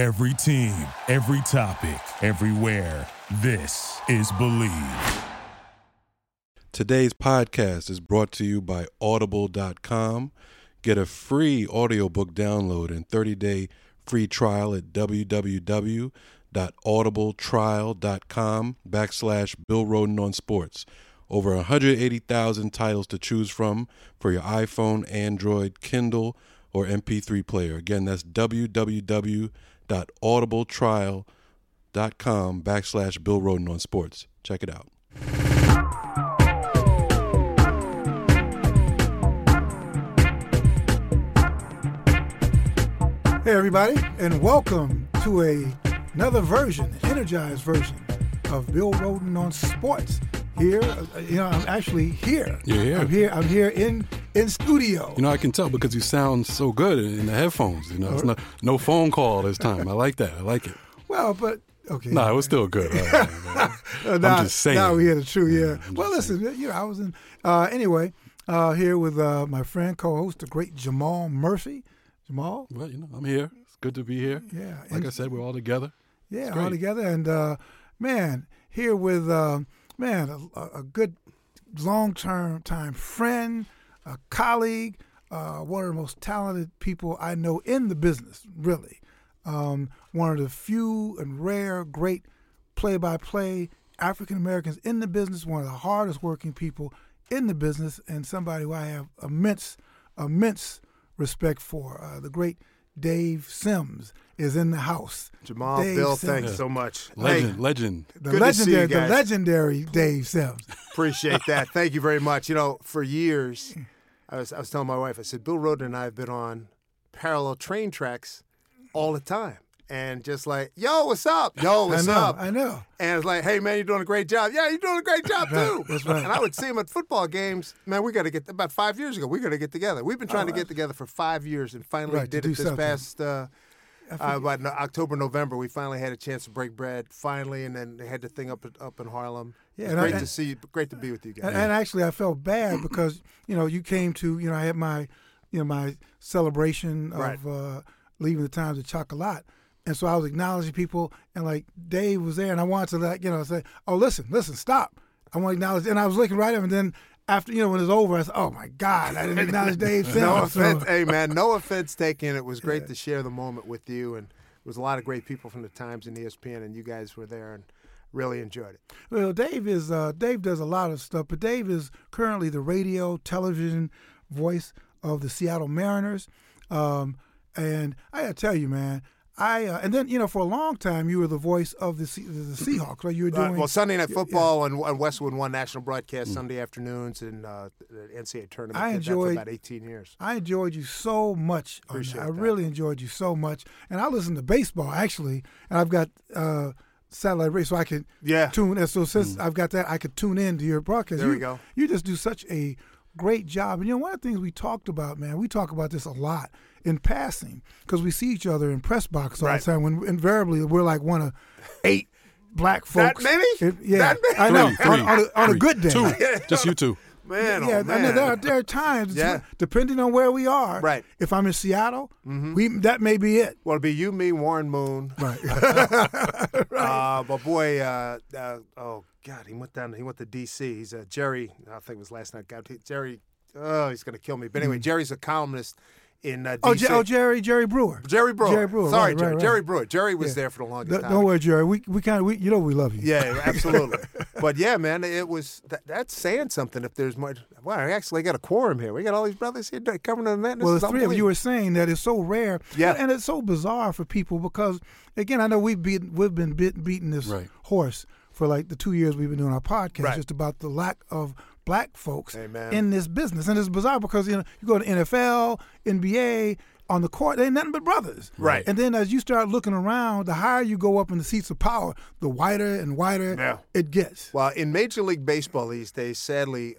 Every team, every topic, everywhere. This is Bleav. Today's podcast is brought to you by Audible.com. Get a free audiobook download and 30-day free trial at www.audibletrial.com/Bill Rhoden on sports. Over 180,000 titles to choose from for your iPhone, Android, Kindle, or MP3 player. Again, that's www.audibletrial.com/Bill Rhoden on sports. Check it out. Hey, everybody, and welcome to another version, energized version of Bill Rhoden on sports. Here, you know, I'm actually here. You're here. I'm here in studio. You know, I can tell because you sound so good in the headphones. You know, it's not, no phone call this time. I like that. I like it. Well, but okay. No, it was still good. Right. I'm just saying. Now we hear the truth. Yeah. Well, listen. Saying. You know, I was in. Anyway, here with my friend, co-host, the great Jamal Murphy. Jamal. Well, you know, I'm here. It's good to be here. Yeah. Like I said, we're all together. Yeah, all together, and man, here with. Man, a good long-term time friend, a colleague, one of the most talented people I know in the business, really. One of the few and rare great play-by-play African-Americans in the business, one of the hardest-working people in the business, and somebody who I have immense respect for, the great Dave Sims. Is in the house. Jamal, Dave Bill, Sims. Thanks so much. Legend. The legendary Dave Sims. Appreciate that. Thank you very much. You know, for years, I was telling my wife, I said, Bill Rhoden and I have been on parallel train tracks all the time. And just like, yo, what's up? I know. And it's like, hey, man, you're doing a great job. Yeah, you're doing a great job, too. That's right. And I would see him at football games. Man, we got to get, about 5 years ago, we got to get together. We've been trying to get together for 5 years and finally did it this past about October, November, we finally had a chance to break bread. Finally, and then they had the thing up in Harlem. Yeah, great to see you. Great to be with you guys. And actually, I felt bad because you came to I had my my celebration of leaving the Times of Chocolat, and so I was acknowledging people, and like Dave was there, and I wanted to say, oh, listen, stop. I want to acknowledge, and I was looking right at him, and then. After, when it's over, I said, oh, my God, I didn't acknowledge Dave Sims. No offense. Hey, man, no offense taken. It was great to share the moment with you, and it was a lot of great people from the Times and ESPN, and you guys were there and really enjoyed it. Well, Dave does a lot of stuff, but Dave is currently the radio, television voice of the Seattle Mariners. And I got to tell you, man, and then, for a long time, you were the voice of the Seahawks, right? You were doing... Well, Sunday Night Football and Westwood One National Broadcast Sunday afternoons and the NCAA tournament. I enjoyed that for about 18 years. I enjoyed you so much. Appreciate that. I really enjoyed you so much. And I listen to baseball, actually, and I've got satellite radio, so I can tune in. So since I've got that, I could tune in to your broadcast. There we go. You just do such a great job. And, one of the things we talked about, man, we talk about this a lot. In passing, because we see each other in press box all the time. When invariably we're like one of eight black folks. That many? That many? I know. On a good day, two. Just you two. Man, yeah. Man. I mean, there are times, depending on where we are. Right. If I'm in Seattle, that may be it. Well, it'll be you, me, Warren Moon. Right. But boy, oh God, he went to D.C. He's Jerry. I think it was last night. Jerry. Oh, he's gonna kill me. But anyway, Jerry's a columnist. In D.C. Jerry Brewer. Jerry Brewer. Sorry, right, Jerry. Right. Jerry Brewer. Jerry was there for the longest time. Don't worry, Jerry. We we love you. Yeah, absolutely. But yeah, man, it was that's saying something. If there's more, wow, actually got a quorum here. We got all these brothers here covering the madness. Well, the three of you were saying that it's so rare. Yeah. And it's so bizarre for people because again, I know we've been beating this horse for like the 2 years we've been doing our podcast just about the lack of black folks in this business. And it's bizarre because you go to NFL, NBA, on the court, they ain't nothing but brothers. Right. And then as you start looking around, the higher you go up in the seats of power, the whiter and whiter it gets. Well, in Major League Baseball these days, sadly,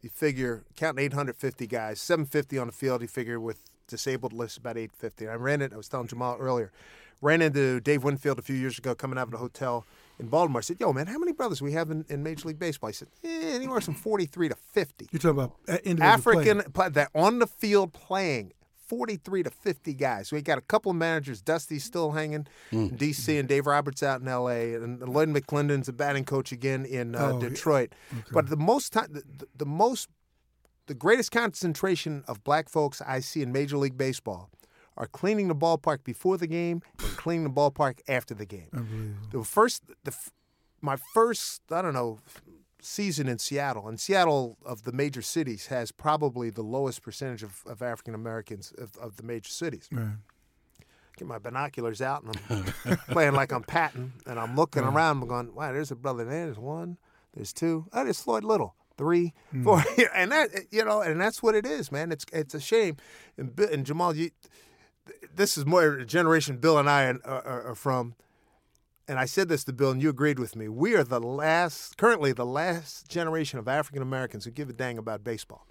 you figure, counting 850 guys, 750 on the field, you figure with disabled lists about 850. And I was telling Jamal earlier, ran into Dave Winfield a few years ago coming out of the hotel in Baltimore. I said, yo, man, how many brothers we have in Major League Baseball? He said, anywhere from 43 to 50. You're talking about individual African that on the field playing 43 to 50 guys. We got a couple of managers. Dusty's still hanging in D.C. and Dave Roberts out in L.A. and Lloyd McClendon's a batting coach again in Detroit. Yeah. Okay. But the greatest concentration of black folks I see in Major League Baseball are cleaning the ballpark before the game and cleaning the ballpark after the game. My first, I don't know, season in Seattle, and Seattle of the major cities has probably the lowest percentage of African Americans of the major cities. Right. Get my binoculars out and I'm playing like I'm Patton, and I'm looking around. I'm going, wow, there's a brother there. There's one. There's two. Oh, there's Floyd Little. 3, 4, and that, you know, and that's what it is, man. It's a shame. And Jamal, this is more a generation Bill and I are from. And I said this to Bill, and you agreed with me. We are currently the last generation of African Americans who give a dang about baseball.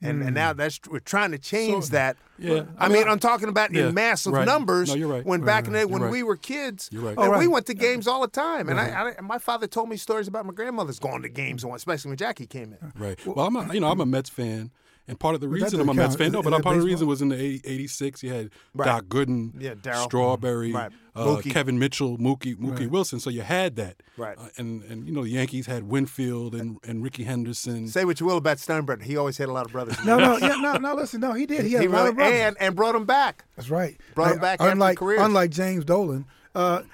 And now we're trying to change that. Yeah. I mean, I'm talking about in massive numbers. No, you're right. When back in the day, when we were kids, we went to games all the time. And my father told me stories about my grandmother's going to games, especially when Jackie came in. Right. Well, I'm a Mets fan. And part of the reason I'm a Mets fan, part of the reason was in the 86, you had Doc Gooden, Strawberry, Kevin Mitchell, Mookie Wilson. So you had that. Right. And you know, the Yankees had Winfield and Ricky Henderson. Say what you will about Steinbrenner. He always had a lot of brothers. He did. He had a lot of brothers. And brought them back. That's right. Brought them back after careers. Unlike James Dolan. That's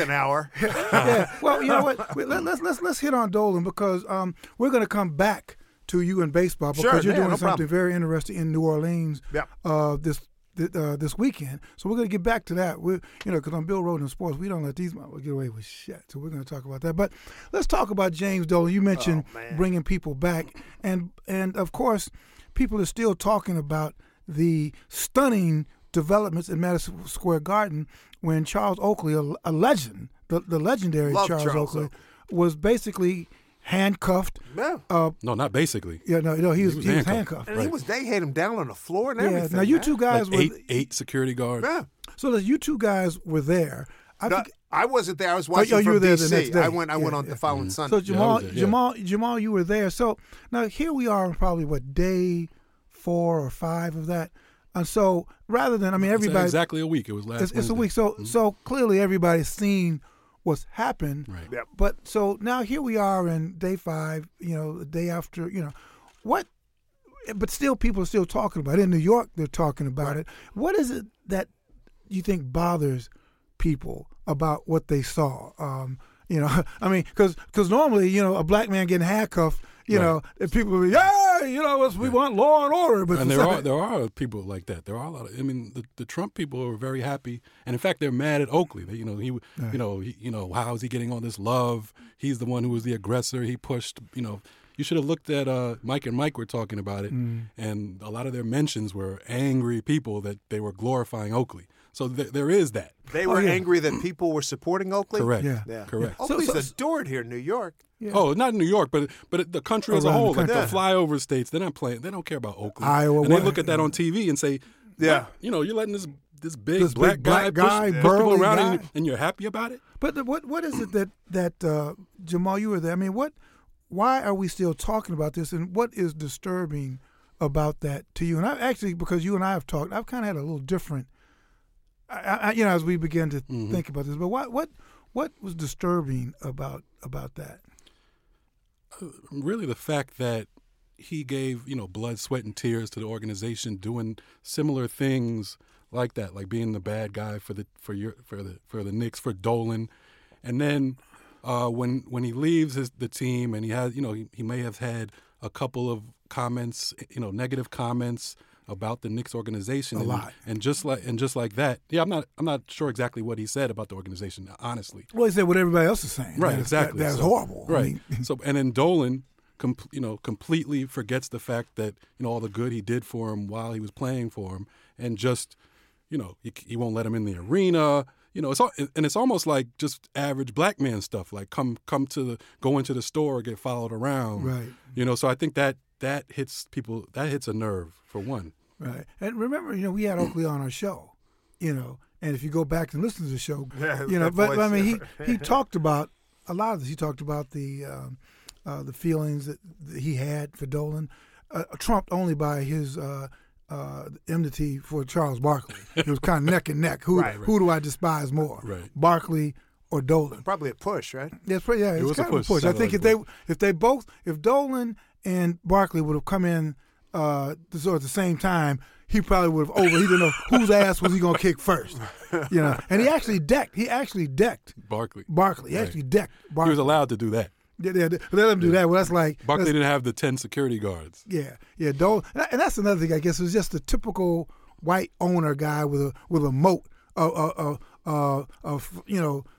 an hour. Yeah. Well, you know what? Let's hit on Dolan because we're going to come back to you in baseball because you're doing something very interesting in New Orleans this weekend. So we're going to get back to that. Because on Bill Rhoden Sports, we don't let these get away with shit. So we're going to talk about that. But let's talk about James Dolan. You mentioned bringing people back. And of course, people are still talking about the stunning developments in Madison Square Garden when Charles Oakley, a legend, the legendary Charles Oakley, was basically handcuffed. Yeah. No, not basically. Yeah, no, he was handcuffed. And they had him down on the floor and everything. Now you two guys were eight security guards. Yeah. So you two guys were there. I wasn't there. I was watching from D.C. The next day. I went on the following Sunday. So Jamal, you were there. So now here we are, probably day 4 or 5 of that. And so rather than everybody, exactly a week. It was last. It's a week. So so clearly everybody's seen what's happened, right? Yep. But so now here we are in day 5, the day after, but still people are still talking about it. In New York, they're talking about it. What is it that you think bothers people about what they saw? Because normally, a black man getting handcuffed, you know, and people will be, we want law and order. But there are people like that. There are a lot of, the Trump people are very happy. And in fact, they're mad at Oakley. They, how is he getting all this love? He's the one who was the aggressor. He pushed, you should have looked at Mike and Mike were talking about it. Mm. And a lot of their mentions were angry people that they were glorifying Oakley. So there is that. They were angry that people were supporting Oakley? Correct. Yeah. Correct. Oakley's adored here in New York. Yeah. Oh, not in New York, but the country as a whole. The flyover states, they're not playing. They don't care about Oakley. Iowa. And they look at that on TV and say, you're letting this big black guy push people around and you're happy about it? But what is it that Jamal, you were there. Why are we still talking about this and what is disturbing about that to you? And because you and I have talked, I've kind of had a little different as we begin to think about this, but what was disturbing about that? Really, the fact that he gave blood, sweat, and tears to the organization, doing similar things like that, like being the bad guy for the Knicks, for Dolan, and then when he leaves the team, and he has he may have had a couple of comments, negative comments about the Knicks organization, and just like that. Yeah, I'm not sure exactly what he said about the organization, honestly. Well, he said what everybody else is saying. Right, exactly. That's horrible. Right. So and then Dolan, completely forgets the fact that all the good he did for him while he was playing for him, and just he won't let him in the arena. It's almost like just average black man stuff, like go into the store, get followed around. Right. So I think that hits people. That hits a nerve, for one. Right. And remember, we had Oakley on our show, and if you go back and listen to the show, he talked about a lot of this. He talked about the feelings that he had for Dolan, trumped only by his enmity for Charles Barkley. It was kind of neck and neck. Who do I despise more, Barkley or Dolan? Probably a push, right? Yeah, it was kind of a push. I think if Dolan and Barkley would have come in sort of at the same time, he probably would have he didn't know whose ass was he going to kick first. You know, and he actually decked. Barkley. He actually decked Barkley. He was allowed to do that. Yeah, they let him do that. Well, that's like Barkley didn't have the 10 security guards. Yeah, Dolan, and that's another thing. I guess it was just a typical white owner guy with a moat of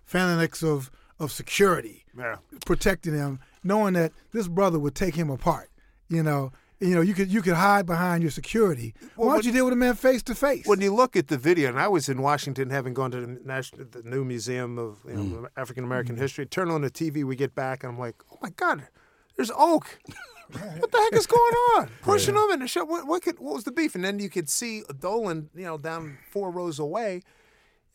phalanx of security protecting him, knowing that this brother would take him apart. You could hide behind your security. Well, why don't you deal with a man face to face? When you look at the video, and I was in Washington, having gone to the new Museum of African American History. Turn on the TV, we get back, and I'm like, oh my God, there's Oak. What the heck is going on? Pushing him in the show. What was the beef? And then you could see Dolan, down four rows away.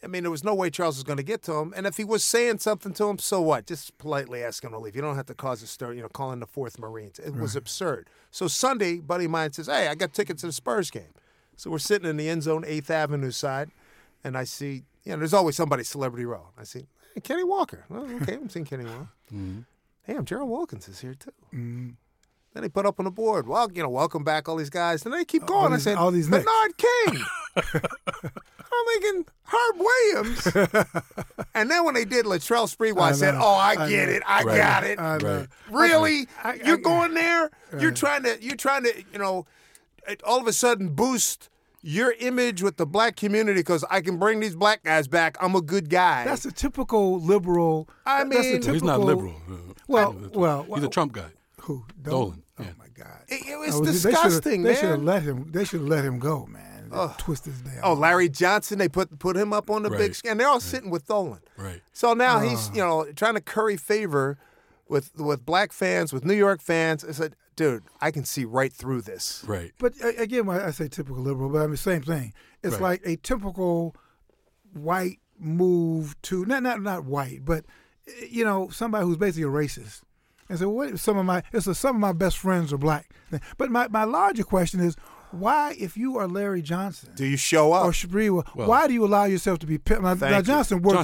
I mean, there was no way Charles was going to get to him. And if he was saying something to him, so what? Just politely ask him to leave. You don't have to cause a stir, call in the 4th Marines. It was absurd. So Sunday, buddy of mine says, hey, I got tickets to the Spurs game. So we're sitting in the end zone, 8th Avenue side, and I see, there's always somebody celebrity row. I see, hey, Kenny Walker. Well, okay, I haven't seen Kenny Walker. Mm-hmm. Damn, Gerald Wilkins is here, too. Mm-hmm. Then they put up on the board, well, welcome back all these guys. And they keep going. I said, all these Bernard King. I'm thinking Herb Williams. And then when they did Latrell Sprewell, I said, I get it. Really? You're going there? You're trying to all of a sudden boost your image with the black community because I can bring these black guys back. I'm a good guy. That's a typical liberal. I mean, he's not liberal. Well, he's a Trump guy. Who? Dolan. Oh my God! It was disgusting. They should have let him. They should have let him go, man. Twist his damn. Oh, Larry Johnson. They put him up on the big screen. They're all sitting with Dolan. Right. So now he's trying to curry favor with black fans, with New York fans. I said, dude, I can see right through this. Right. But again, I say typical liberal, but I mean same thing. It's like a typical white move to not white, but somebody who's basically a racist. And so, some of my best friends are black. But my larger question is, why, if you are Larry Johnson, do you show up? Or Sprewell, why do you allow yourself to be pimped? Now Johnson worked.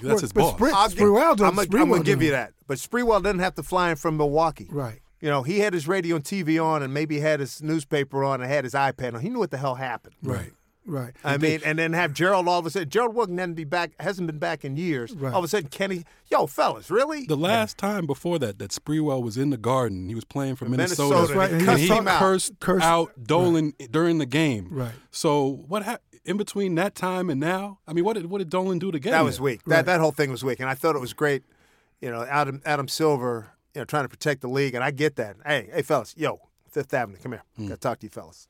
That's his boss. I'm going to give you that. But Sprewell didn't have to fly in from Milwaukee. Right. He had his radio and TV on, and maybe had his newspaper on, and had his iPad on. He knew what the hell happened. Right. And then have Gerald all of a sudden. Gerald Wilkins hasn't been back in years. Right. All of a sudden, Kenny, fellas, really? The last time before that Sprewell was in the Garden, he was playing for Minnesota. Right. And he cursed out Dolan during the game. Right. So what in between that time and now? I mean, what did Dolan do to get that was weak. Right. That whole thing was weak, and I thought it was great. Adam Silver, trying to protect the league, and I get that. Hey, fellas, Fifth Avenue, come here. Got to talk to you, fellas.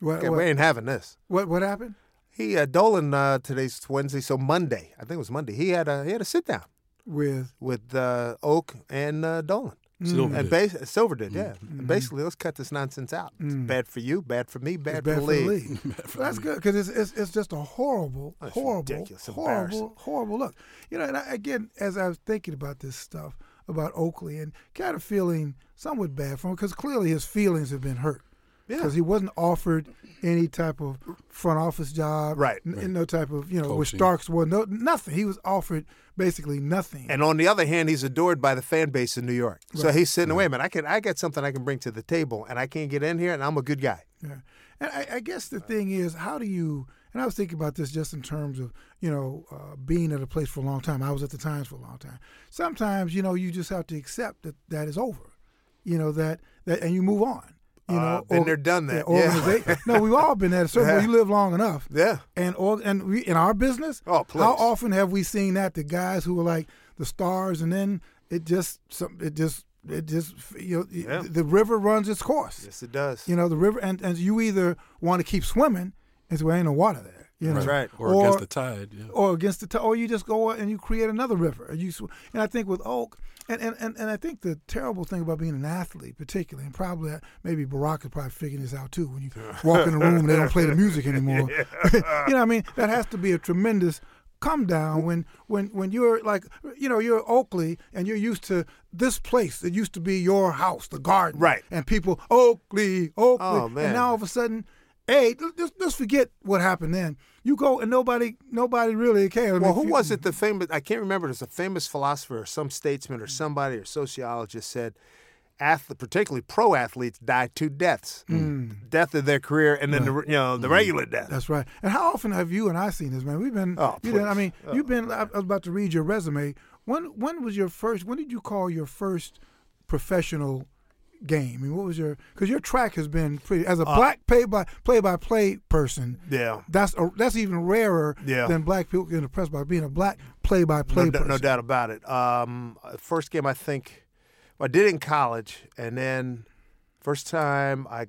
We ain't having this. What happened? He Dolan today's Wednesday, so Monday. I think it was Monday. He had a sit down with Oak and Dolan. Silver did. Yeah. Mm-hmm. Basically, let's cut this nonsense out. Mm. It's bad for you, bad for me, bad for the league. That's good because it's just a horrible look. And again, as I was thinking about this stuff about Oakley and kind of feeling somewhat bad for him because clearly his feelings have been hurt. Because he wasn't offered any type of front office job, no type of with Starks were nothing. He was offered basically nothing. And on the other hand, he's adored by the fan base in New York. Right. So he's sitting, wait a minute, I got something I can bring to the table, and I can't get in here, and I'm a good guy. Yeah, and I guess the thing is, how do you? And I was thinking about this just in terms of being at a place for a long time. I was at the Times for a long time. Sometimes you just have to accept that is over. That and you move on. They're done that. Yeah. No, we've all been at a certain point. You live long enough. Yeah. And we in our business, how often have we seen that the guys who were like the stars, and then the river runs its course. Yes, it does. The river, and you either want to keep swimming, and so there ain't no water there. That's right. Or against the tide. Yeah. Or against the tide, or you just go out and you create another river. And I think with Oak. And I think the terrible thing about being an athlete, particularly, and maybe Barack is probably figuring this out too. When you walk in the room and they don't play the music anymore, I mean, that has to be a tremendous come down when you're like, you're Oakley and you're used to this place that used to be your house, the Garden, right? And people, Oakley, and now all of a sudden. Hey, let's forget what happened then. You go and nobody really cares. Well, who was it? The famous, I can't remember. There's a famous philosopher or some statesman or somebody or sociologist said, particularly pro athletes die two deaths, death of their career, and then the regular death. That's right. And how often have you and I seen this, man? We've been. Oh, you know, I mean, you've been. I was about to read your resume. When was your first? When did you call your first professional game? I mean, what was your? Because your track has been pretty. As a black play-by-play person, yeah, that's even rarer than black people in the press box. Being a black play-by-play person, no doubt about it. First game, I think I did in college, and then first time I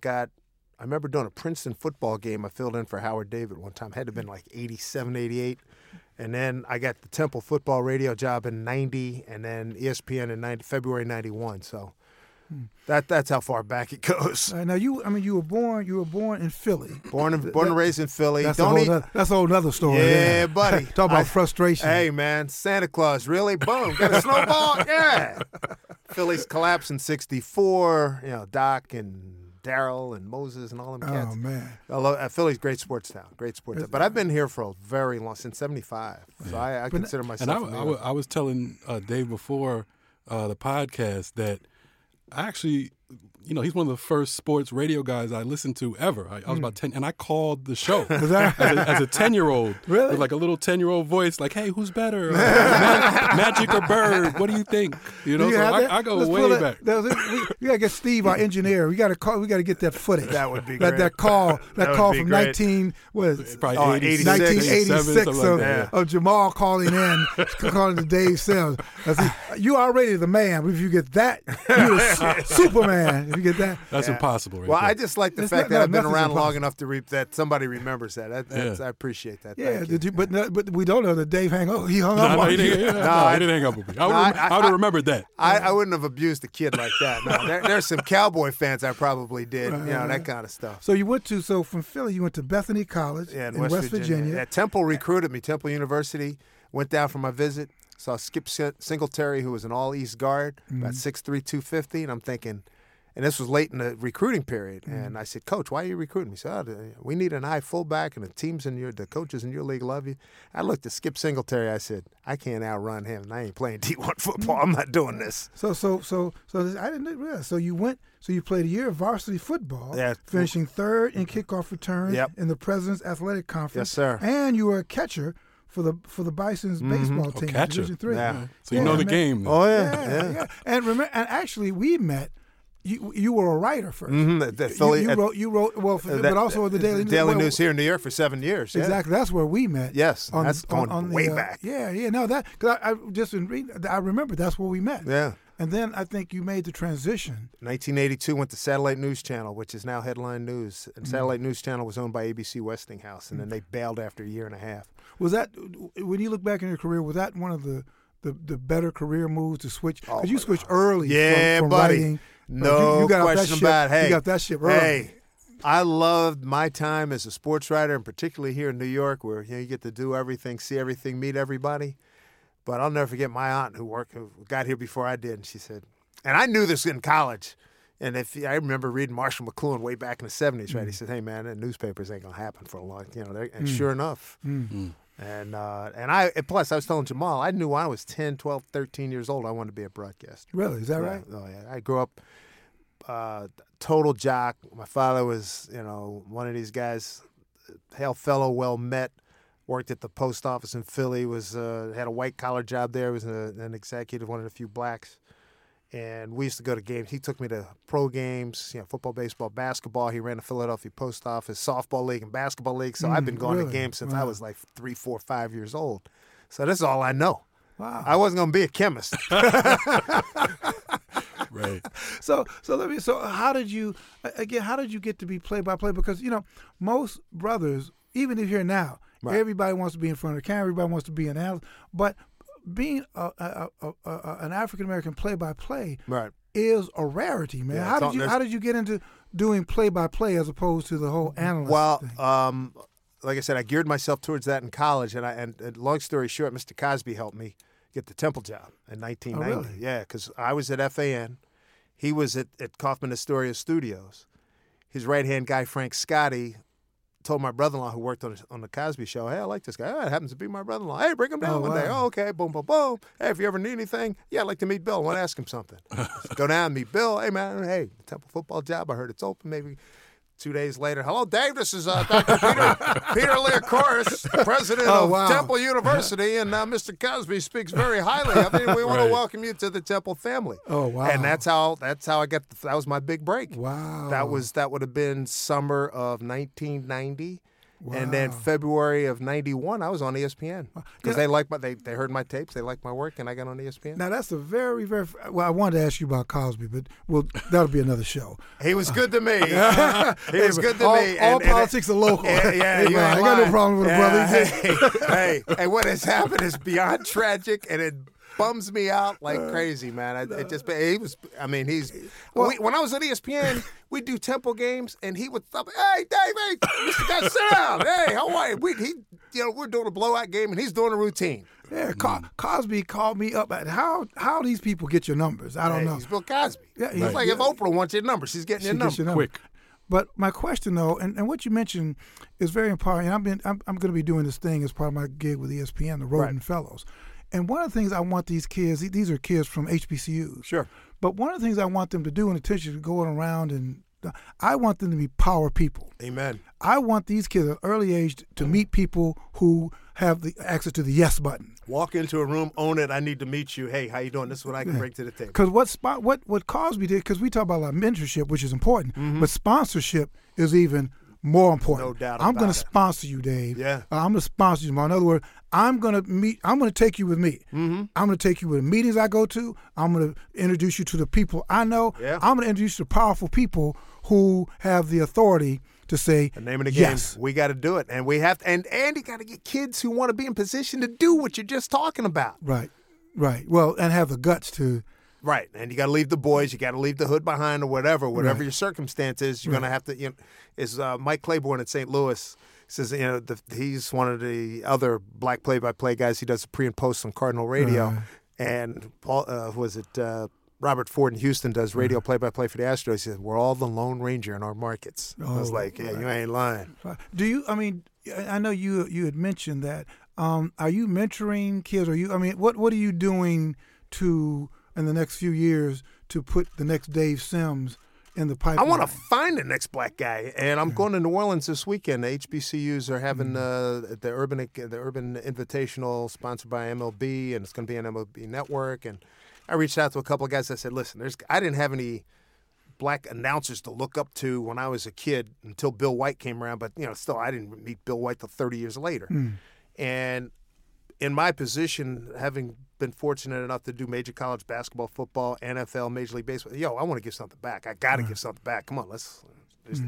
remember doing a Princeton football game. I filled in for Howard David one time. It had to have been like 87, 88. And then I got the Temple football radio job in 90, and then ESPN in February 91. So that's how far back it goes. Now you were born in Philly. Born and raised in Philly. That's a whole other story. Yeah, buddy. Talk about frustration. Hey, man, Santa Claus, really? Boom, got a snowball? Yeah. Philly's collapse in 1964, Doc and Daryl and Moses and all them cats. Oh, man. I love, Philly's great sports town. But I've been here for a very long, since 1975. Yeah. So I consider myself. And I was telling Dave before the podcast that I actually, he's one of the first sports radio guys I listened to ever. I was about 10, and I called the show as a 10-year-old. Really? With like a little 10-year-old voice, like, hey, who's better? Magic or Bird? What do you think? I go way back. We got to get Steve, our engineer. We got to get that footage. That would be great. That call from 1986 of Jamal calling in, calling to Dave Sims. You already the man. If you get that, you're Superman. If you get that. That's impossible. Right? Well, I just like the fact that I've been around long enough to that somebody remembers that. I appreciate that. Yeah, but we don't know that Dave hung up on you. He didn't hang up with me. I would have remembered that. I wouldn't have abused a kid like that. No, there's some Cowboy fans I probably did, that kind of stuff. So from Philly, you went to Bethany College in West Virginia. Yeah, Temple recruited me, Temple University. Went down for my visit, saw Skip Singletary, who was an all-East guard, about 6'3", 250, and I'm thinking, and this was late in the recruiting period. And I said, Coach, why are you recruiting me? He said, we need an eye fullback, and the coaches in your league love you. I looked at Skip Singletary. I said, I can't outrun him, and I ain't playing D1 football. I'm not doing this. So I didn't realize. So you played a year of varsity football, finishing third in kickoff return in the President's Athletic Conference. Yes, sir. And you were a catcher for the Bison's baseball team, Division III. Yeah. So you know the game. Oh, yeah. And remember, and actually, we met. You were a writer first. You wrote for the Daily News here in New York for 7 years. Yeah. Exactly, that's where we met. Yes, that's going way back. Because I just in reading, I remember that's where we met. Yeah, and then I think you made the transition. 1982 went to Satellite News Channel, which is now Headline News. And Satellite News Channel was owned by ABC Westinghouse, and then they bailed after a year and a half. Was that when you look back in your career? Was that one of the better career moves to switch? Because you switched early. Yeah, from buddy. Writing. No you got question about hey, you got that shit right. Hey, I loved my time as a sports writer, and particularly here in New York, where you get to do everything, see everything, meet everybody. But I'll never forget my aunt who got here before I did, and she said, and I knew this in college. And I remember reading Marshall McLuhan way back in the 70s, right? He said, hey man, the newspapers ain't gonna happen for a long, and sure enough. And plus I was telling Jamal, I knew when I was 10, 12, 13 years old I wanted to be a broadcaster. Really? Is that right? Oh yeah. I grew up total jock. My father was, one of these guys, hail fellow, well met, worked at the post office in Philly, had a white collar job there, was an executive, one of the few blacks. And we used to go to games. He took me to pro games, football, baseball, basketball. He ran the Philadelphia post office, softball league and basketball league. So I've been going to games since I was like 3, 4, 5 years old. So this is all I know. Wow. I wasn't going to be a chemist. Right. So how did you get to be play-by-play? Because, most brothers, even if you're now, everybody wants to be in front of the camera, everybody wants to be an analyst, but being an African American play-by-play is a rarity, man. Yeah, how did you get into doing play-by-play as opposed to the whole analyst? Well, thing? Like I said, I geared myself towards that in college, and long story short, Mr. Cosby helped me get the Temple job in 1990. Oh, really? Yeah, because I was at FAN, he was at Kaufman Astoria Studios. His right hand guy Frank Scotti told my brother-in-law who worked on the Cosby Show, hey, I like this guy. Oh, it happens to be my brother-in-law. Hey, bring him down one day. Oh, okay. Boom, boom, boom. Hey, if you ever need anything, yeah, I'd like to meet Bill. I want to ask him something. Go down and meet Bill. Hey, man, hey, the Temple football job, I heard it's open maybe 2 days later. Hello, Dave, this is Dr. Peter Leocoris, president of Temple University, and Mr. Cosby speaks very highly of it. We want to welcome you to the Temple family. Oh, wow. And that's how I got, that was my big break. Wow. That would have been summer of 1990. Wow. And then February of 91, I was on ESPN because they heard my tapes, they liked my work, and I got on ESPN. Now that's a very, very well. I wanted to ask you about Cosby, but that'll be another show. He was good to me. He was good to me. All and politics are local. Yeah, you I got no problem with the brother. Hey, what has happened is beyond tragic, and it bums me out like crazy, man. When I was at ESPN, we'd do Temple games, and he would stop. Hey, Dave, Mr. Guy, sit down. Hey, how are you? We're doing a blowout game, and he's doing a routine. Yeah, Cosby called me up. How these people get your numbers? I don't know. He's Bill Cosby. Yeah, he's like if Oprah wants your number, she's getting your number. Your number quick. But my question, though, and what you mentioned is very important. And I'm going to be doing this thing as part of my gig with ESPN, the Rhoden Fellows. And one of the things I want these kids, these are kids from HBCUs. Sure. But one of the things I want them to do in attention to going around and I want them to be power people. Amen. I want these kids at an early age to meet people who have the access to the yes button. Walk into a room, own it, I need to meet you. Hey, how you doing? This is what I can bring to the table. Because what Cosby did, because we talk about like mentorship, which is important, but sponsorship is even more important. No doubt about it. I'm going to sponsor you, Dave. Yeah. I'm going to sponsor you. In other words, I'm going to take you with me. Mm-hmm. I'm going to take you with the meetings I go to. I'm going to introduce you to the people I know. Yeah. I'm going to introduce you to powerful people who have the authority to say the name of the game. Yes. We got to do it, and we have to. And you got to get kids who want to be in position to do what you're just talking about. Right. Well, and have the guts to. Right, and you got to leave the boys, you got to leave the hood behind or whatever your circumstance is, you're going to have to, is Mike Claiborne in St. Louis, says, he's one of the other black play-by-play guys, he does the pre and post on Cardinal Radio, and Paul, Robert Ford in Houston does radio play-by-play for the Astros, he says, we're all the Lone Ranger in our markets. I was like, you ain't lying. Do you, I know you had mentioned that, are you mentoring kids, what are you doing to, in the next few years to put the next Dave Sims in the pipeline? I want to find the next black guy, and I'm going to New Orleans this weekend. The HBCUs are having the Urban Invitational sponsored by MLB, and it's going to be on MLB Network. And I reached out to a couple of guys. I said, listen, I didn't have any black announcers to look up to when I was a kid until Bill White came around, but still I didn't meet Bill White till 30 years later. And in my position, having been fortunate enough to do major college basketball, football, NFL, Major League Baseball. I want to give something back. I got to give something back. Come on,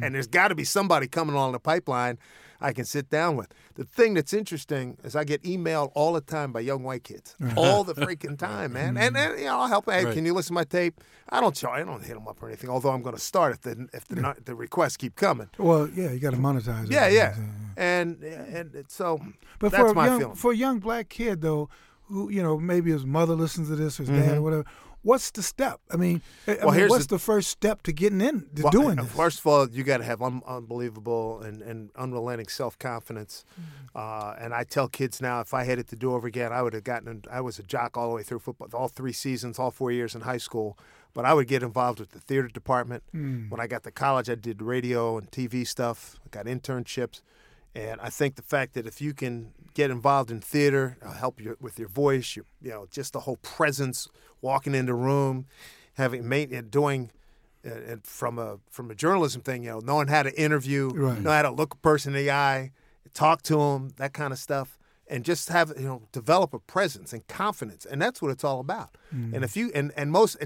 and there's got to be somebody coming along the pipeline I can sit down with. The thing that's interesting is I get emailed all the time by young white kids, all the freaking time, man. And I'll help. Hey, can you listen to my tape? I don't hit them up or anything. Although I'm going to start if the requests keep coming. Well, yeah, you got to monetize it. Yeah. And so, but that's my feeling. For a young black kid though, who, maybe his mother listens to this, his dad or whatever. What's the step? What's the first step to getting in to doing this? First of all, you got to have unbelievable and unrelenting self-confidence. And I tell kids now, if I had it to do over again, I would have I was a jock all the way through football, all 3 seasons, all 4 years in high school. But I would get involved with the theater department. When I got to college, I did radio and TV stuff. I got internships. And I think the fact that if you can get involved in theater, it'll help you with your voice, just the whole presence, walking in the room, from a journalism thing, knowing how to interview, know how to look a person in the eye, talk to them, that kind of stuff, and just develop a presence and confidence, and that's what it's all about. And if you and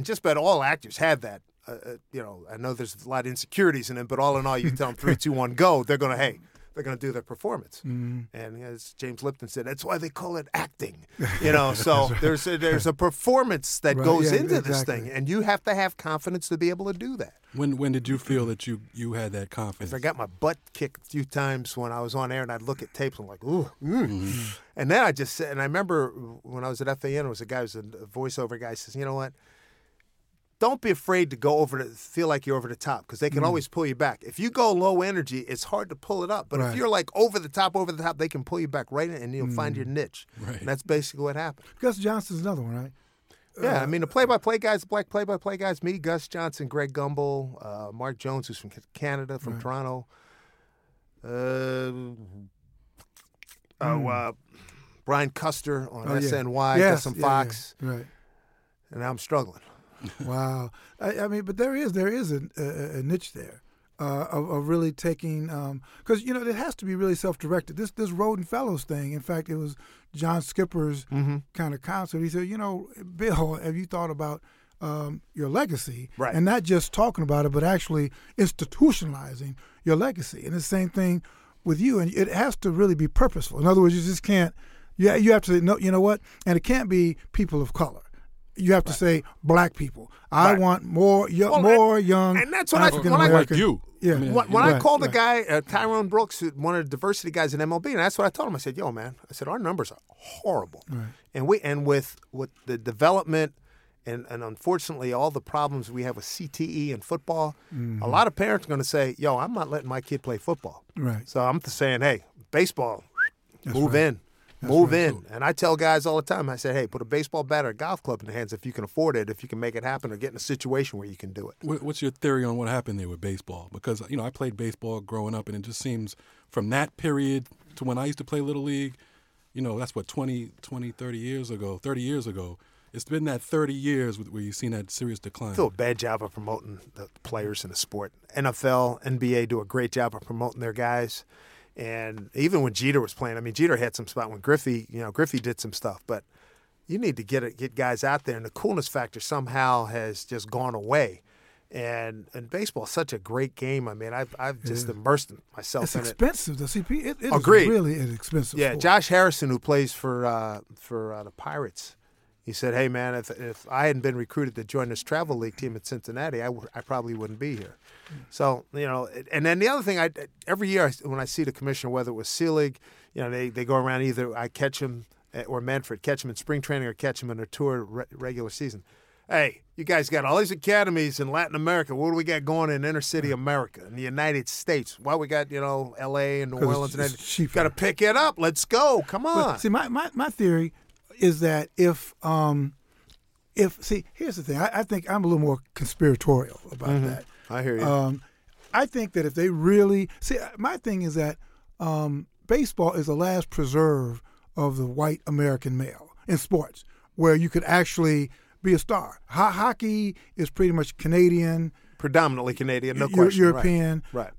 just about all actors have that. I know there's a lot of insecurities in it, but all in all, you tell them 3, 2, 1, go, they're going to do their performance. And as James Lipton said, that's why they call it acting. So there's a performance that goes into this thing, and you have to have confidence to be able to do that. When did you feel that you had that confidence? I got my butt kicked a few times when I was on air, and I'd look at tapes, and I'm like, ooh. And then I just said, and I remember when I was at FAN, there was a guy who was a voiceover guy, says, you know what? don't be afraid to go over to feel like you're over the top, because they can always pull you back. If you go low energy, it's hard to pull it up. But if you're like over the top, they can pull you back right in, and you'll find your niche. Right. And that's basically what happened. Gus Johnson's another one, right? Yeah, I mean, the play-by-play guys, the black play-by-play guys, me, Gus Johnson, Greg Gumbel, Mark Jones, who's from Canada, from Toronto. Brian Custer on SNY, Gus and Fox. Yeah, right. And now I'm struggling. Wow. I mean, but there is a niche there of really taking, because, you know, it has to be really self-directed. This Rhoden Fellows thing, in fact, it was John Skipper's kind of concept. He said, you know, Bill, have you thought about your legacy? Right. And not just talking about it, but actually institutionalizing your legacy. And the same thing with you. And it has to really be purposeful. In other words, you just can't, you have to say, no, you know what? And it can't be people of color. You have to say black people. I want more young African Americans. And that's what I like you. Yeah. I called the guy, Tyrone Brooks, one of the diversity guys in MLB, and that's what I told him. I said, yo, man, I said, our numbers are horrible. Right. And with the development and unfortunately all the problems we have with CTE and football, a lot of parents are going to say, yo, I'm not letting my kid play football. Right. So I'm saying, hey, baseball, move in. That's move right. in. And I tell guys all the time, I say, hey, put a baseball bat or a golf club in their hands if you can afford it, if you can make it happen, or get in a situation where you can do it. What's your theory on what happened there with baseball? Because, you know, I played baseball growing up, and it just seems from that period to when I used to play Little League, you know, that's what, 30 years ago. It's been that 30 years where you've seen that serious decline. I do a bad job of promoting the players in the sport. NFL, NBA do a great job of promoting their guys. And even when Jeter was playing, I mean, Jeter had some spot when Griffey did some stuff. But you need to get guys out there, and the coolness factor somehow has just gone away. And baseball is such a great game. I mean, I've just immersed myself in it. It's expensive, the CP. It is really an expensive sport. Josh Harrison, who plays for the Pirates, he said, hey, man, if I hadn't been recruited to join this travel league team in Cincinnati, I probably wouldn't be here. So, you know, and then the other thing, every year when I see the commissioner, whether it was Selig, you know, they go around either I catch him or Manfred, catch him in spring training or catch him in their tour regular season. Hey, you guys got all these academies in Latin America. What do we got going in inner city America, in the United States? Why we got, you know, L.A. and New Orleans. It's got to pick it up. Let's go. Come on. But, see, my theory is that if here's the thing. I think I'm a little more conspiratorial about that. I hear you. I think that if they really – see, my thing is that baseball is the last preserve of the white American male in sports where you could actually be a star. Hockey is pretty much Canadian. Predominantly Canadian, no question. European. Right.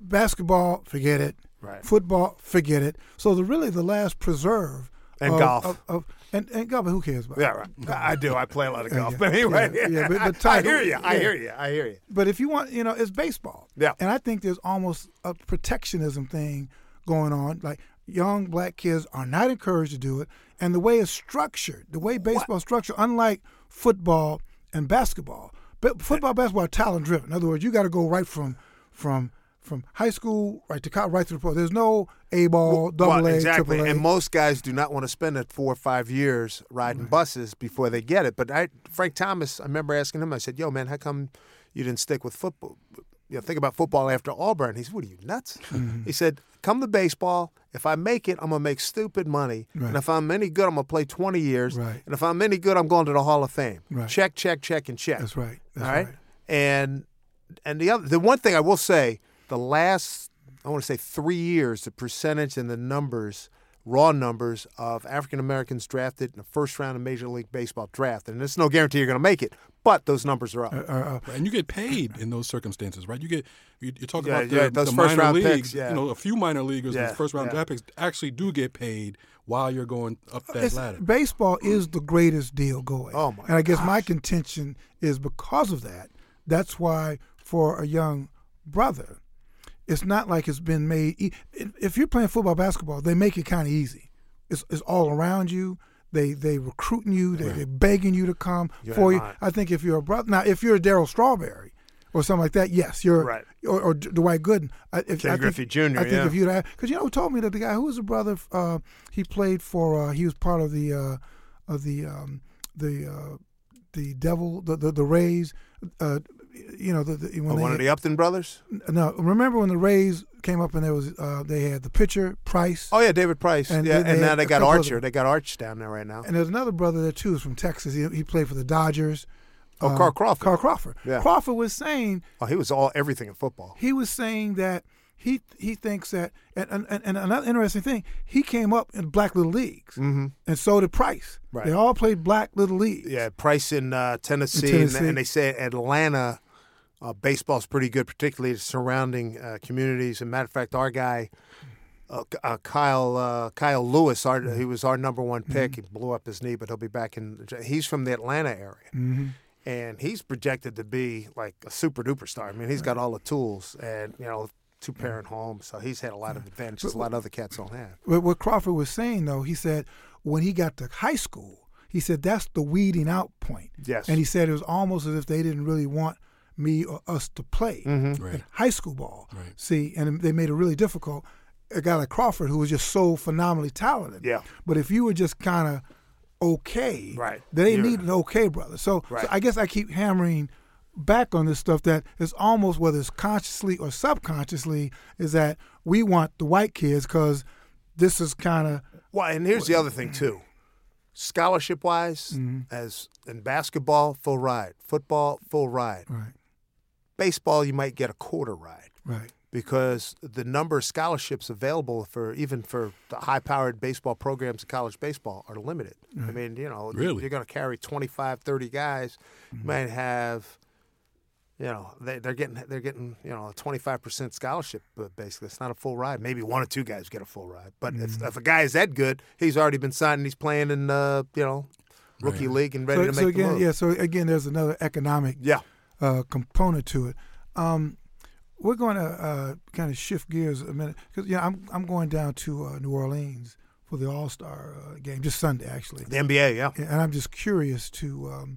Basketball, forget it. Right. Football, forget it. So really the last preserve – and golf. And golf, who cares about it? Yeah, right. I do. I play a lot of golf. But anyway, I hear you. But if you want, you know, it's baseball. Yeah. And I think there's almost a protectionism thing going on. Like, young black kids are not encouraged to do it. And the way it's structured, the way baseball is structured, unlike football and basketball. But football and basketball are talent-driven. In other words, you got to go right from high school right to college, right to the pro. There's no A ball, double A, exactly. AAA. And most guys do not want to spend it 4 or 5 years riding buses before they get it. But Frank Thomas, I remember asking him, I said, yo, man, how come you didn't stick with football? You know, think about football after Auburn. He said, what are you, nuts? Mm-hmm. He said, come to baseball. If I make it, I'm going to make stupid money. Right. And if I'm any good, I'm going to play 20 years. Right. And if I'm any good, I'm going to the Hall of Fame. Right. Check, check, check, and check. That's right. That's all right? Right. And the one thing I will say, the last, I want to say, 3 years, the percentage and the numbers, raw numbers of African Americans drafted in the first round of Major League Baseball draft, and there's no guarantee you're going to make it, but those numbers are up. Right. And you get paid in those circumstances, right? You're talking about those first round leagues, picks. Yeah. You know, a few minor leaguers, these first round draft picks actually do get paid while you're going up that ladder. Baseball is the greatest deal going. Oh my! And I guess my contention is because of that. That's why for a young brother, it's not like it's been made. If you're playing football, basketball, they make it kind of easy. It's all around you. They recruiting you. They're begging you to come for you. I think if you're a brother, now if you're a Darryl Strawberry or something like that, yes, you're right. Or Dwight Gooden, Ken Griffey Jr. I think if you'd, because you know, told me that the guy who was a brother, he played for, he was part of the the Devil, the Rays, you know, when one of the Upton brothers. No, remember when the Rays came up and there was they had the pitcher Price. Oh yeah, David Price. And yeah, and now they got Archer. They got Arch down there right now. And there's another brother there too, who's from Texas. He played for the Dodgers. Oh, Carl Crawford. Carl Crawford. Yeah. Crawford was saying. Oh, he was everything in football. He was saying that he thinks that, and another interesting thing, he came up in black little leagues, mm-hmm. and so did Price. Right. They all played black little leagues. Yeah, Price in Tennessee. And they say Atlanta baseball's pretty good, particularly the surrounding communities. As a matter of fact, our guy. Kyle Lewis, he was our number one pick. Mm-hmm. He blew up his knee, but he'll be back in. He's from the Atlanta area, mm-hmm. and he's projected to be like a super duper star. I mean, he's got all the tools, and you know, two parent home, so he's had a lot of advantages. But, a lot of other cats don't have. But what Crawford was saying though, he said when he got to high school, he said that's the weeding out point. Yes, and he said it was almost as if they didn't really want me or us to play mm-hmm. right. high school ball. Right. See, and they made it really difficult. A guy like Crawford who was just so phenomenally talented. Yeah. But if you were just kind of okay, right. they need an okay brother. So, right. so I guess I keep hammering back on this stuff that it's almost, whether it's consciously or subconsciously, is that we want the white kids because this is kind of... Well, and here's the other thing, too. Scholarship-wise, mm-hmm. as in basketball, full ride. Football, full ride. Right. Baseball, you might get a quarter ride. Right. Because the number of scholarships available for the high-powered baseball programs in college baseball are limited. Right. I mean, you know, really? You're going to carry 25, 30 guys. Mm-hmm. You might have, you know, they're getting you know, a 25% scholarship, but basically it's not a full ride. Maybe one or two guys get a full ride. But mm-hmm. if a guy is that good, he's already been signed and he's playing in you know, rookie right. league and ready to make the move. Yeah, so again, there's another economic component to it. We're going to kind of shift gears a minute because I'm going down to New Orleans for the All-Star game just Sunday, actually. The NBA, yeah. And I'm just curious to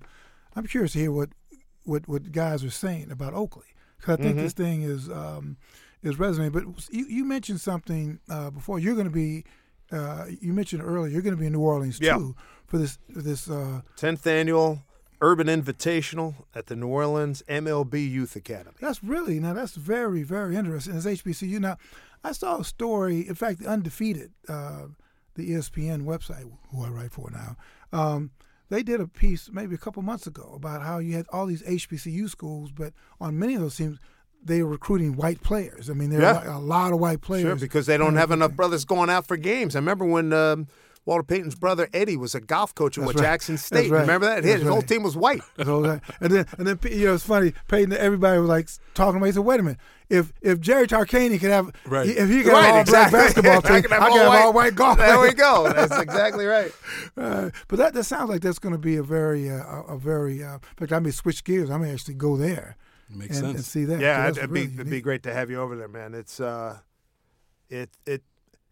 hear what guys are saying about Oakley, because I think mm-hmm. this thing is resonating. But you mentioned something before. You're going to be you mentioned earlier you're going to be in New Orleans too for this 10th annual Urban Invitational at the New Orleans MLB Youth Academy. That's very, very interesting. It's HBCU. Now, I saw a story, in fact, the Undefeated, the ESPN website, who I write for now, they did a piece maybe a couple months ago about how you had all these HBCU schools, but on many of those teams, they are recruiting white players. I mean, there are a lot of white players. Sure, because they don't have enough brothers going out for games. I remember when... Walter Payton's brother Eddie was a golf coach at Jackson State. Right. Remember that? His whole team was white. And then you know, it's funny. Payton, everybody was like talking about. He said, "Wait a minute, if Jerry Tarkany could have, if he got all black basketball team, I can have all white golf." There we go. That's exactly right. But that sounds like that's going to be a very. In fact, I may switch gears. I may actually go there. Makes sense. And see that. Yeah, so it'd be great to have you over there, man. It's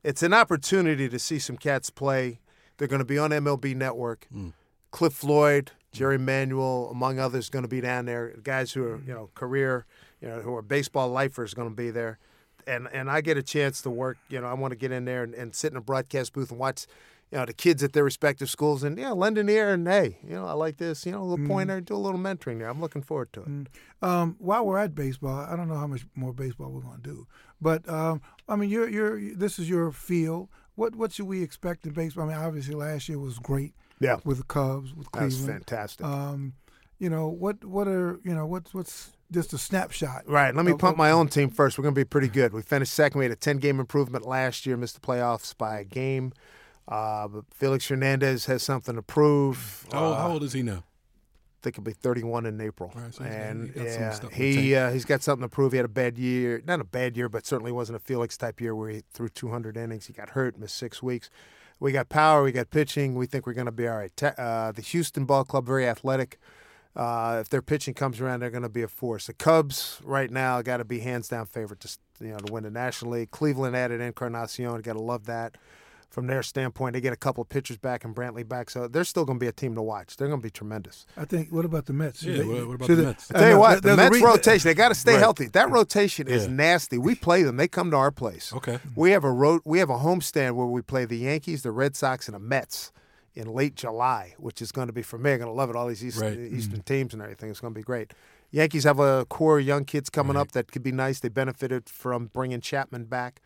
It's an opportunity to see some cats play. They're going to be on MLB Network. Mm. Cliff Floyd, Jerry Manuel, among others, going to be down there. Guys who are, you know, who are baseball lifers, going to be there. And I get a chance to work. You know, I want to get in there and sit in a broadcast booth and watch, you know, the kids at their respective schools and lend an ear and hey, you know, I like this. You know, a little pointer, do a little mentoring there. I'm looking forward to it. While we're at baseball, I don't know how much more baseball we're going to do, but I mean, this is your field. What should we expect in baseball? I mean, obviously last year was great. Yeah. With the Cubs, with Cleveland. That was fantastic. You know, what's just a snapshot? Right. Let me pump my own team first. We're going to be pretty good. We finished second. We had a 10-game improvement last year. Missed the playoffs by a game. But Felix Hernandez has something to prove. How old is he now? I think he'll be 31 in April. Right, so he's got something to prove. He had a bad year. Not a bad year, but certainly wasn't a Felix-type year where he threw 200 innings. He got hurt, missed 6 weeks. We got power. We got pitching. We think we're going to be all right. The Houston Ball Club, very athletic. If their pitching comes around, they're going to be a force. The Cubs right now got to be hands-down favorite to win the National League. Cleveland added Encarnacion. Got to love that. From their standpoint, they get a couple of pitchers back and Brantley back, so they're still going to be a team to watch. They're going to be tremendous. I think, what about the Mets? Yeah, what about the Mets? I tell you what, the Mets rotation, they got to stay healthy. That rotation is nasty. We play them. They come to our place. Okay. We have a homestand where we play the Yankees, the Red Sox, and the Mets. in late July, which is going to be, for me, I'm going to love it. All these Eastern teams and everything. It's going to be great. Yankees have a core of young kids coming up that could be nice. They benefited from bringing Chapman back.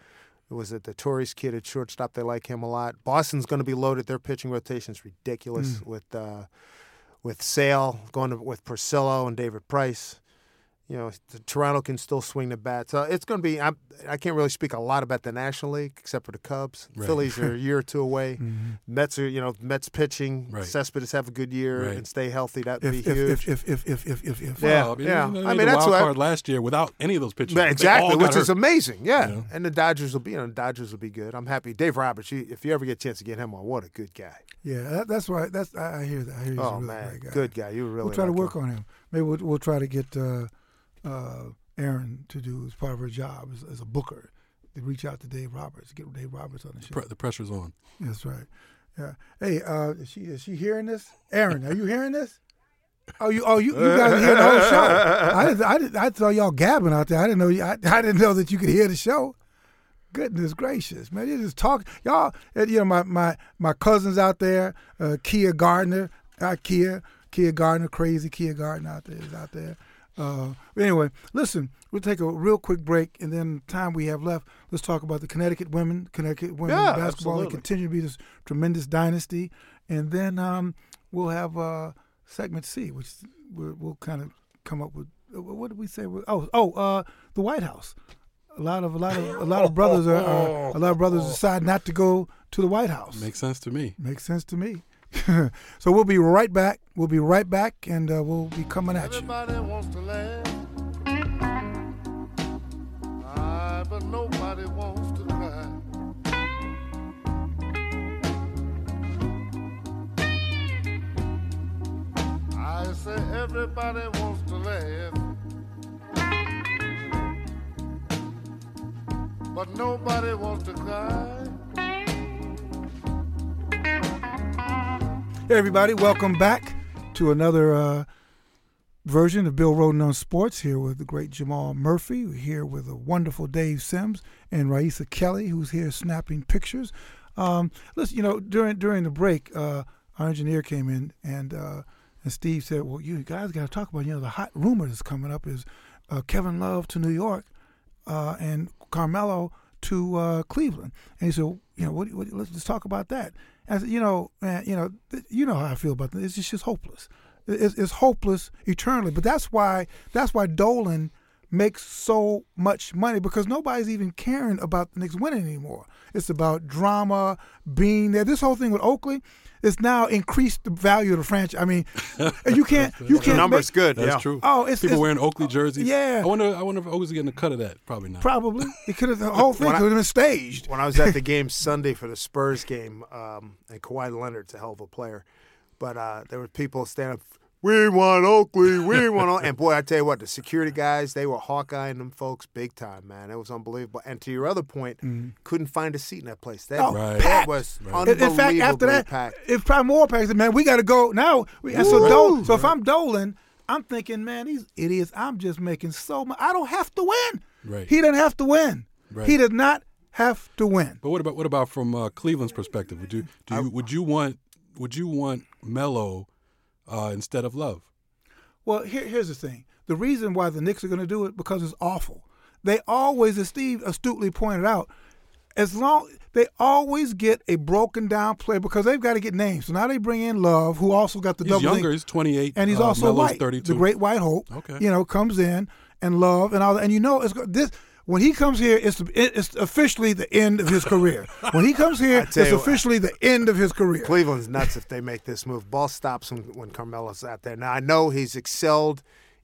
It was the Torres kid at shortstop. They like him a lot. Boston's going to be loaded. Their pitching rotation's ridiculous with Sale, going to, with Porcello and David Price. You know, Toronto can still swing the bat. So it's going to be I can't really speak a lot about the National League except for the Cubs. Right. Phillies are a year or two away. Mets are, Mets pitching. Right. Cespedes have a good year and stay healthy. That would be huge. If. I mean, that's wild card last year without any of those pitchers. Yeah, exactly, which is amazing. Yeah. You know? And the Dodgers will be, good. I'm happy. Dave Roberts, if you ever get a chance to get him on, what a good guy. Yeah, that's why. That's I hear that. I hear he's a really great guy. Good guy. You really. We'll try to work on him. Maybe we'll try to get. Aaron to do as part of her job as a booker to reach out to Dave Roberts, get Dave Roberts on the show. The pressure's on. That's right. Yeah. Hey, is she hearing this? Aaron, are you hearing this? Oh, you guys are hearing the whole show. I saw y'all gabbing out there. I didn't know that you could hear the show. Goodness gracious, man! You just talk, y'all. My cousins out there, Kia Gardner, Kia Gardner, crazy Kia Gardner out there. But anyway, listen, we'll take a real quick break, and then the time we have left, let's talk about the Connecticut women basketball. Absolutely. They continue to be this tremendous dynasty. And then we'll have segment C, which we'll kind of come up with. What did we say? The White House. A lot of brothers decide not to go to the White House. Makes sense to me. So we'll be right back. And we'll be coming at you. Everybody wants to laugh, but nobody wants to cry. I say everybody wants to laugh, but nobody wants to cry. Hey everybody, welcome back to another version of Bill Rhoden on Sports, here with the great Jamal Murphy. We're here with the wonderful Dave Sims and Raissa Kelly, who's here snapping pictures. Listen, during the break, our engineer came in and Steve said, well, you guys got to talk about, the hot rumor that's coming up is Kevin Love to New York and Carmelo to Cleveland. And he said, let's talk about that. I said, man, how I feel about this. It's just hopeless. It's hopeless eternally. But that's why Dolan makes so much money, because nobody's even caring about the Knicks winning anymore. It's about drama, being there. This whole thing with Oakley, it's now increased the value of the franchise. I mean, you can't. The number's good. That's true. Oh, people wearing Oakley jerseys. Yeah. I wonder if Oakley's getting a cut of that. Probably not. Probably. It could have. The whole thing could have been staged. When I was at the game Sunday for the Spurs game, and Kawhi Leonard's a hell of a player, but there were people standing up. We want Oakley, we want Oakley. And boy, I tell you what, the security guys, they were hawk-eyeing them folks big time, man. It was unbelievable. And to your other point, couldn't find a seat in that place. That was unbelievable. In fact, after that, packed. It's probably more packed. Man, we got to go now. So if I'm Dolan, I'm thinking, man, these idiots, I'm just making so much. I don't have to win. Right. He doesn't have to win. Right. He does not have to win. But what about from Cleveland's perspective? Would you want Melo instead of Love? Well, here's the thing. The reason why the Knicks are going to do it, because it's awful. They always, as Steve astutely pointed out, they always get a broken down player because they've got to get names. So now they bring in Love, who also got he's younger. He's 28, and he's also Melo's white. 32. The great white hope. Okay. Comes in, and Love and all that. And when he comes here, it's officially the end of his career. When he comes here, it's officially the end of his career. Cleveland's nuts if they make this move. Ball stops when Carmelo's out there. Now, I know he's excelled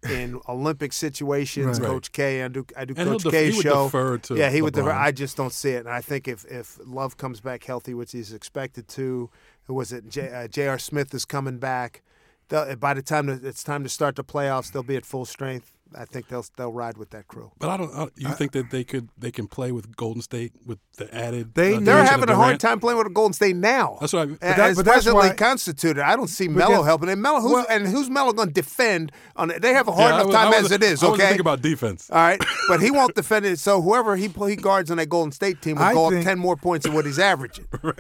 in Olympic situations. Right. Coach K, I do Coach K's show. He would defer. I just don't see it. And I think if Love comes back healthy, which he's expected to, J.R. Smith is coming back. By the time it's time to start the playoffs, they'll be at full strength. I think they'll ride with that crew. But I don't. You think that they can play with Golden State with the added? They're having a hard time playing with Golden State now. That's what I mean. But that's presently constituted. I don't see Melo helping. And Melo, who's Melo going to defend? They have a hard enough time as it is. Okay, I wasn't thinking about defense. All right, but he won't defend it. So whoever he guards on that Golden State team will go up 10 more points than what he's averaging. Right.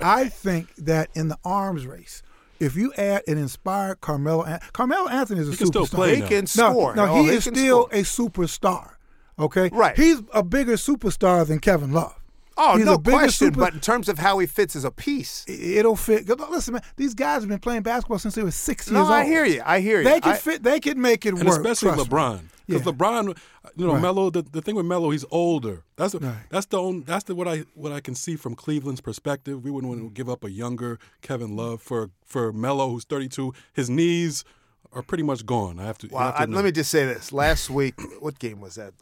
I think that in the arms race. If you add an inspired Carmelo Anthony is a superstar. Still play he can score. No, he is still a superstar. Okay, right. He's a bigger superstar than Kevin Love. Oh, he's no question. But in terms of how he fits as a piece, it'll fit. Listen, man, these guys have been playing basketball since they were 6 years old. No, I hear you. They can fit. They can make it and work. Especially LeBron. Because LeBron, Melo. The thing with Melo, he's older. That's what I can see from Cleveland's perspective. We wouldn't want to give up a younger Kevin Love for Melo, who's 32. His knees are pretty much gone. Let me just say this. Last week, what game was that?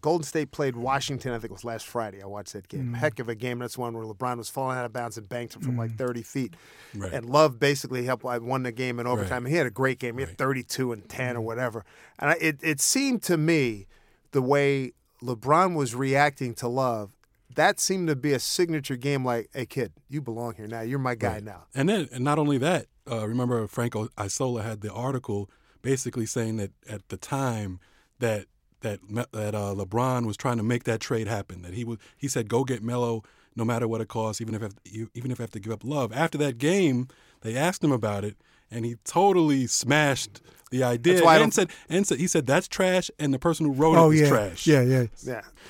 Golden State played Washington. I think it was last Friday. I watched that game. Heck of a game. That's one where LeBron was falling out of bounds and banked him from like 30 feet. Right. And Love basically helped won the game in overtime. Right. He had a great game. He had 32-10 or whatever. And it seemed to me the way LeBron was reacting to Love, that seemed to be a signature game. Like, hey, kid, you belong here now. You're my guy now. And then, and not only that, remember Franco Isola had the article basically saying that at the time that LeBron was trying to make that trade happen, that he said go get Melo no matter what it costs, even if I have to give up Love. After that game, they asked him about it, and he totally smashed the idea and said he said that's trash, and the person who wrote it is trash. Yeah.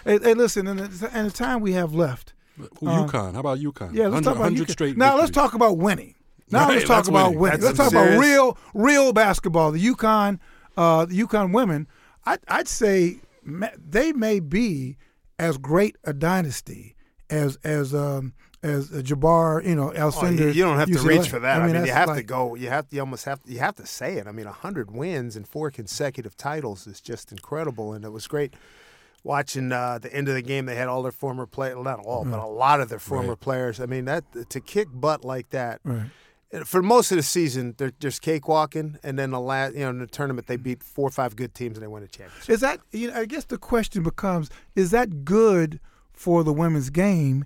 Hey, listen, and the time we have left. UConn. How about UConn? Yeah, let's talk about 100 straight. Now let's talk about winning. Now let's talk about winning. Let's talk about real basketball. The UConn women, I'd say they may be as great a dynasty as Jabbar, Alcindor. You don't have to reach for that. I mean, you have to say it. I mean, 100 wins and 4 consecutive titles is just incredible, and it was great. Watching the end of the game, they had all their former players, not all, but a lot of their former players. I mean, that to kick butt like that, for most of the season, they're just cakewalking, and then in the tournament, they beat 4 or 5 good teams and they win a championship. Is that, I guess the question becomes, is that good for the women's game,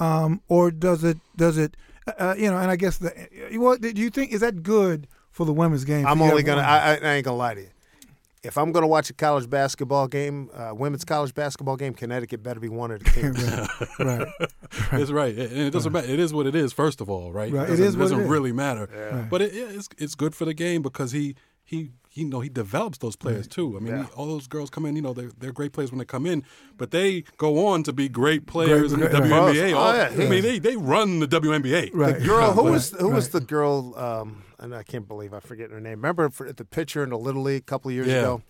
or does it, and I guess, do you think, is that good for the women's game? I ain't gonna lie to you. If I'm going to watch a college basketball game, women's college basketball game, Connecticut better be one of the teams. Right. That's right. And it doesn't matter. It is what it is, first of all, right? It doesn't really matter. Yeah. Right. But it's good for the game because he develops those players too. I mean, all those girls come in, they're great players when they come in, but they go on to be great players in the WNBA. They run the WNBA. Right. The girl, who was the girl... and I can't Bleav I forget her name. Remember the pitcher in the Little League a couple of years ago?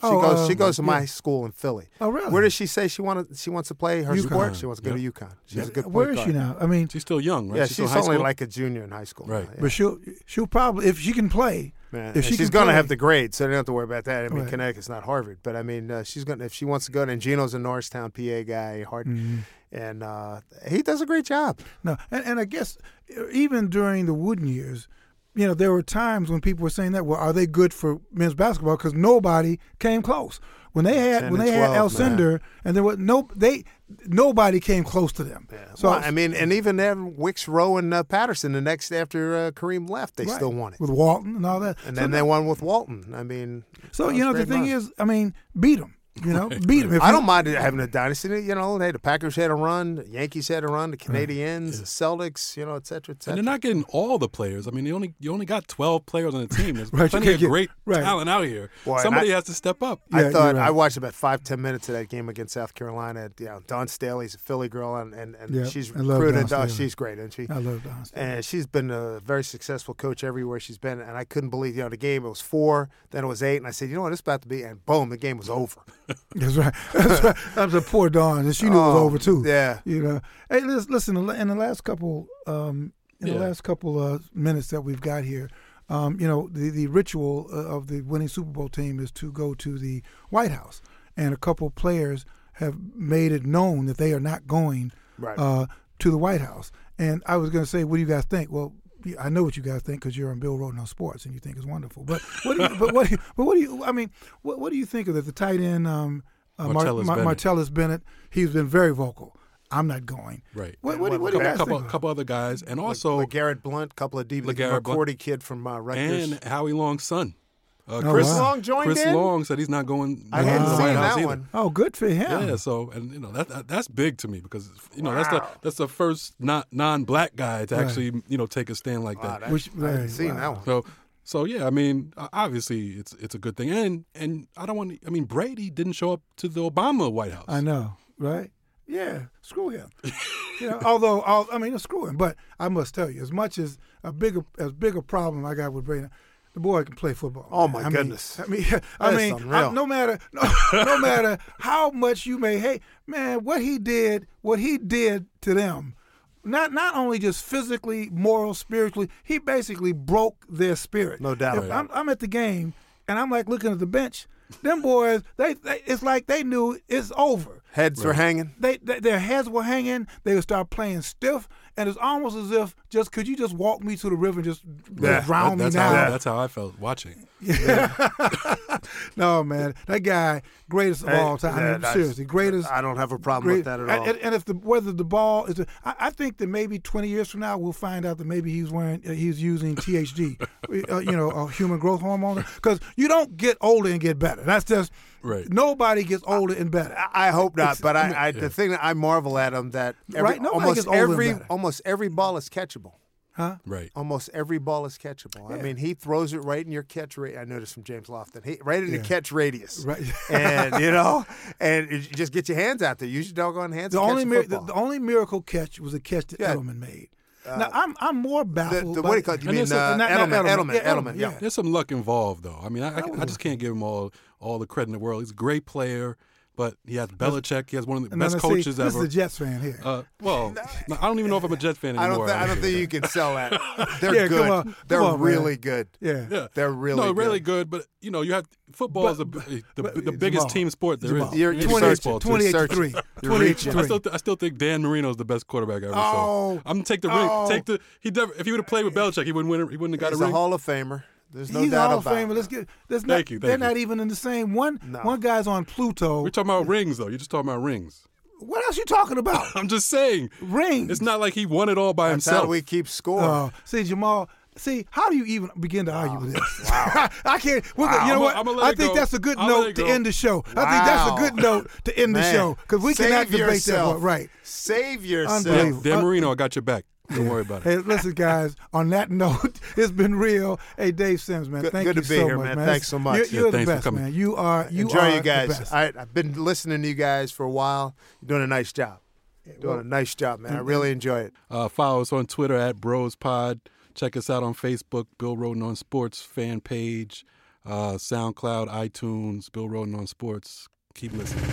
She goes to my school in Philly. Oh, really? Where does she say she wants to play her sport? She wants to go to UConn. She's a good player. Where is she now? I mean, she's still young, right? Yeah, she's only like a junior in high school. Right. Yeah. But she'll probably, if she can play, she's going to have the grades, so they don't have to worry about that. I mean, Connecticut's not Harvard, but I mean, she's going if she wants to go. And Gino's a Norristown, PA guy, and he does a great job. No, and I guess even during the Wooden years. There were times when people were saying that, well, are they good for men's basketball? Because nobody came close. When they had Alcindor, and there was nobody came close to them. Yeah. So and even then, Wicks, Rowe, and Patterson, the next after Kareem left, they still won it. With Walton and all that. And then they won with Walton. I mean. So, the thing is, I mean, beat them. Beat them. I don't mind having a dynasty. The Packers had a run, the Yankees had a run, the Canadiens, the Celtics, et cetera, et cetera. And they're not getting all the players. I mean, you only got 12 players on the team. There's plenty of great talent out here. Boy, somebody has to step up. I watched about 5-10 minutes of that game against South Carolina. Dawn Staley's a Philly girl, and she's recruited. She's great, isn't she? I love Dawn Staley. And she's been a very successful coach everywhere she's been. And I couldn't Bleav, the game, it was 4, then it was 8, and I said, you know what, it's about to be, and boom, the game was over. That's right. That was a poor Dawn, and she knew it was over too. Yeah. Hey, listen. In the last couple, minutes that we've got here, the ritual of the winning Super Bowl team is to go to the White House, and a couple players have made it known that they are not going to the White House. And I was going to say, what do you guys think? Well, I know what you guys think because you're on Bill Rhoden on sports and you think it's wonderful. But what do you, what do you think of that? The tight end, Martellus Bennett, he's been very vocal. I'm not going. Right. What do you guys think? A couple other guys, and also LeGarrette Blount, couple of DBs, McCourty kid from Rutgers, and Howie Long's son. Chris Long joined in. Chris Long said he's not going. I hadn't seen White House that one. Oh, good for him. Yeah. So, and that's big to me because that's the first non-black guy to actually take a stand like that. I hadn't seen that one. So yeah, I mean, obviously it's a good thing, and I don't want. I mean, Brady didn't show up to the Obama White House. I know, right? Yeah, screw him. Screw him. But I must tell you, as much as a bigger problem I got with Brady, the boy can play football. Oh my goodness! No matter how much you may hate, man, what he did to them, not only just physically, moral, spiritually, he basically broke their spirit. No doubt. I'm at the game and I'm like looking at the bench. Them boys, they it's like they knew it's over. Heads were hanging. Their heads were hanging. They would start playing stiff, and it's almost as if could you walk me to the river and just drown me now? That's how I felt watching. Yeah. No, man, that guy, greatest of all time. Yeah, seriously, greatest. I don't have a problem with that at all. And if whether the ball is, I think that maybe 20 years from now we'll find out that maybe he's using THD, human growth hormone, because you don't get older and get better. That's just. Right. Nobody gets older and better. I hope not, but the thing that I marvel at him that almost every ball is catchable. Huh? Right. Almost every ball is catchable. Yeah. I mean, he throws it right in your catch rate. I noticed from James Lofton, right in the catch radius. Right. And and just get your hands out there. Use your doggone hands. The only miracle catch was a catch that Edelman made. Now I'm more baffled. What do you call it? You mean Edelman? Yeah. There's some luck involved, though. I mean, I just can't give him all the credit in the world. He's a great player, but he has Belichick. He has one of the best coaches ever. This is a Jets fan here. I don't even know if I'm a Jets fan anymore. I don't think you can sell that. They're good. They're really good. Yeah, they're really good. No, really good. But you have football is the biggest team sport there is. You're 28-3. I still think Dan Marino is the best quarterback I ever saw. I'm gonna take the ring. If he would have played with Belichick, he wouldn't win. He wouldn't have got a ring. He's a Hall of Famer. There's no doubt about it. He's Hall of Famer. They're not even in the same one. No. One guy's on Pluto. We're talking about rings, though. You're just talking about rings. What else you talking about? I'm just saying. Rings. It's not like he won it all by himself. That's how we keep score. See, Jamal, how do you even begin to argue with this? Wow. I can't. You know what? I think that's a good note to end the show. Because we cannot debate that one. Right. Save yourself. Dan Marino, I got your back. Don't worry about it. Hey, listen, guys, on that note, it's been real. Hey, Dave Sims, man, thank you so much, man. Thanks so much. You're the best, man. Enjoy you guys. The best. I've been listening to you guys for a while. You're doing a nice job. Man. I really enjoy it. Follow us on Twitter @BrosPod. Check us out on Facebook, Bill Rhoden on Sports fan page, SoundCloud, iTunes, Bill Rhoden on Sports. Keep listening.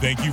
Thank you